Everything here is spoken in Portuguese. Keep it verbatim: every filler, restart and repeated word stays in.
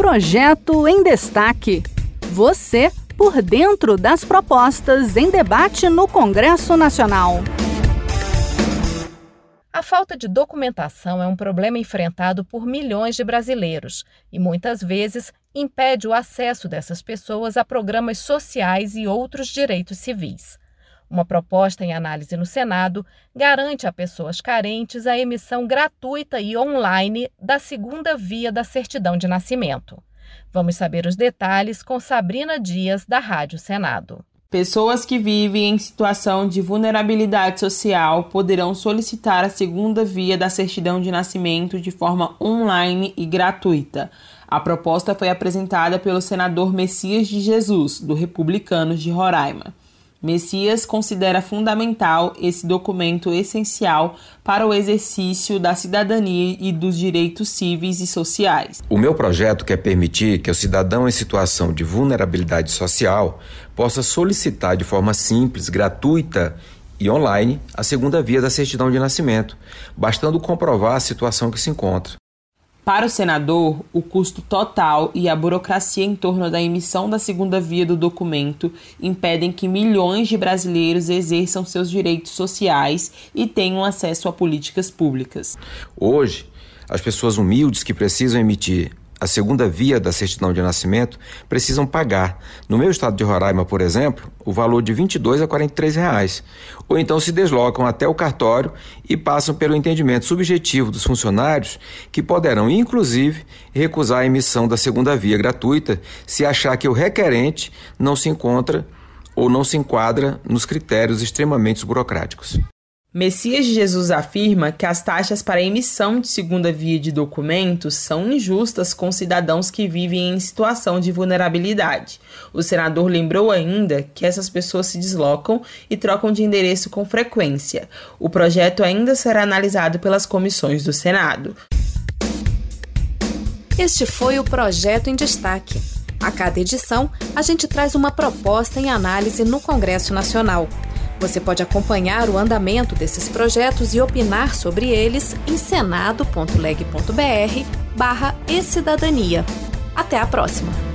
Projeto em Destaque. Você por dentro das propostas em debate no Congresso Nacional. A falta de documentação é um problema enfrentado por milhões de brasileiros e, muitas vezes, impede o acesso dessas pessoas a programas sociais e outros direitos civis. Uma proposta em análise no Senado garante a pessoas carentes a emissão gratuita e online da segunda via da certidão de nascimento. Vamos saber os detalhes com Sabrina Dias, da Rádio Senado. Pessoas que vivem em situação de vulnerabilidade social poderão solicitar a segunda via da certidão de nascimento de forma online e gratuita. A proposta foi apresentada pelo senador Messias de Jesus, do Republicanos de Roraima. Messias considera fundamental esse documento essencial para o exercício da cidadania e dos direitos civis e sociais. O meu projeto quer permitir que o cidadão em situação de vulnerabilidade social possa solicitar de forma simples, gratuita e online a segunda via da certidão de nascimento, bastando comprovar a situação que se encontra. Para o senador, o custo total e a burocracia em torno da emissão da segunda via do documento impedem que milhões de brasileiros exerçam seus direitos sociais e tenham acesso a políticas públicas. Hoje, as pessoas humildes que precisam emitir a segunda via da certidão de nascimento precisam pagar, no meu estado de Roraima, por exemplo, o valor de vinte e dois a quarenta e três reais, ou então se deslocam até o cartório e passam pelo entendimento subjetivo dos funcionários, que poderão, inclusive, recusar a emissão da segunda via gratuita se achar que o requerente não se encontra ou não se enquadra nos critérios extremamente burocráticos. Messias de Jesus afirma que as taxas para emissão de segunda via de documentos são injustas com cidadãos que vivem em situação de vulnerabilidade. O senador lembrou ainda que essas pessoas se deslocam e trocam de endereço com frequência. O projeto ainda será analisado pelas comissões do Senado. Este foi o Projeto em Destaque. A cada edição, a gente traz uma proposta em análise no Congresso Nacional. Você pode acompanhar o andamento desses projetos e opinar sobre eles em senado ponto leg ponto br barra e cidadania. Até a próxima!